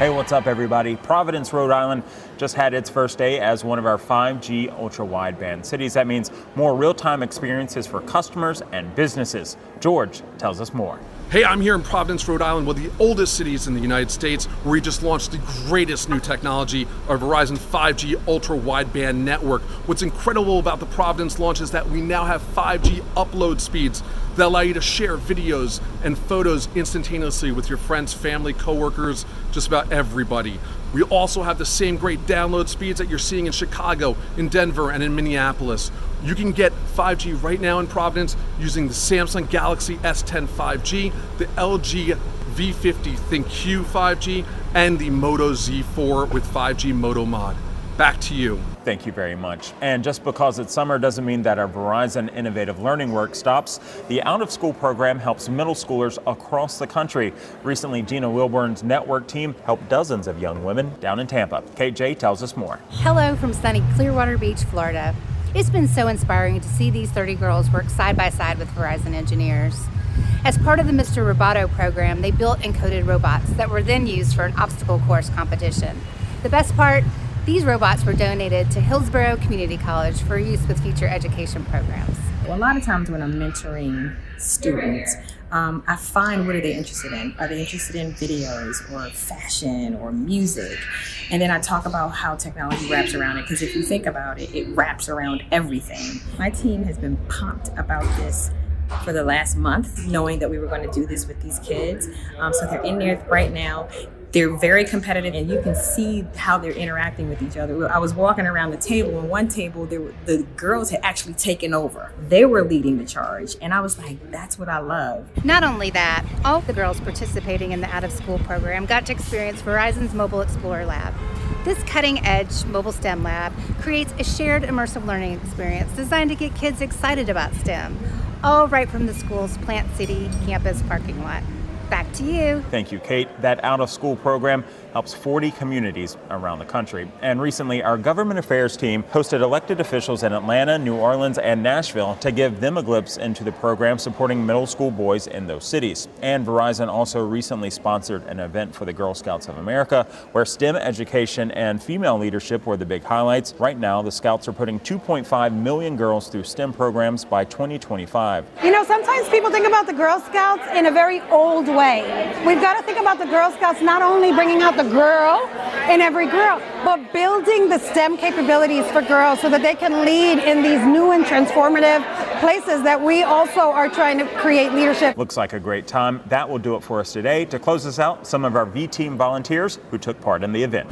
Hey, what's up everybody? Providence, Rhode Island just had its first day as one of our 5G ultra-wideband cities. That means more real-time experiences for customers and businesses. George tells us more. Hey, I'm here in Providence, Rhode Island, one of the oldest cities in the United States, where we just launched the greatest new technology, our Verizon 5G ultra-wideband network. What's incredible about the Providence launch is that we now have 5G upload speeds that allow you to share videos and photos instantaneously with your friends, family, coworkers, just about everybody. We also have the same great download speeds that you're seeing in Chicago, in Denver, and in Minneapolis. You can get 5G right now in Providence using the Samsung Galaxy S10 5G, the LG V50 ThinQ 5G, and the Moto Z4 with 5G Moto Mod. Back to you. Thank you very much. And just because it's summer doesn't mean that our Verizon Innovative Learning work stops. The out-of-school program helps middle schoolers across the country. Recently, Gina Wilburn's network team helped dozens of young women down in Tampa. KJ tells us more. Hello from sunny Clearwater Beach, Florida. It's been so inspiring to see these 30 girls work side by side with Verizon engineers. As part of the Mr. Roboto program, they built and coded robots that were then used for an obstacle course competition. The best part? These robots were donated to Hillsborough Community College for use with future education programs. Well, a lot of times when I'm mentoring students, I find what are they interested in? Are they interested in videos or fashion or music? And then I talk about how technology wraps around it, because if you think about it, it wraps around everything. My team has been pumped about this for the last month, knowing that we were going to do this with these kids. So they're in there right now. They're very competitive, and you can see how they're interacting with each other. I was walking around the table, and one table, the girls had actually taken over. They were leading the charge, and I was like, that's what I love. Not only that, all the girls participating in the out-of-school program got to experience Verizon's Mobile Explorer Lab. This cutting-edge mobile STEM lab creates a shared immersive learning experience designed to get kids excited about STEM, all right from the school's Plant City campus parking lot. Back to you. Thank you, Kate. That out-of-school program helps 40 communities around the country. And recently, our government affairs team hosted elected officials in Atlanta, New Orleans, and Nashville to give them a glimpse into the program supporting middle school boys in those cities. And Verizon also recently sponsored an event for the Girl Scouts of America, where STEM education and female leadership were the big highlights. Right now, the Scouts are putting 2.5 million girls through STEM programs by 2025. You know, sometimes people think about the Girl Scouts in a very old way. We've got to think about the Girl Scouts not only bringing out the girl in every girl, but building the STEM capabilities for girls so that they can lead in these new and transformative places that we also are trying to create leadership. Looks like a great time. That will do it for us today. To close us out, some of our V-Team volunteers who took part in the event.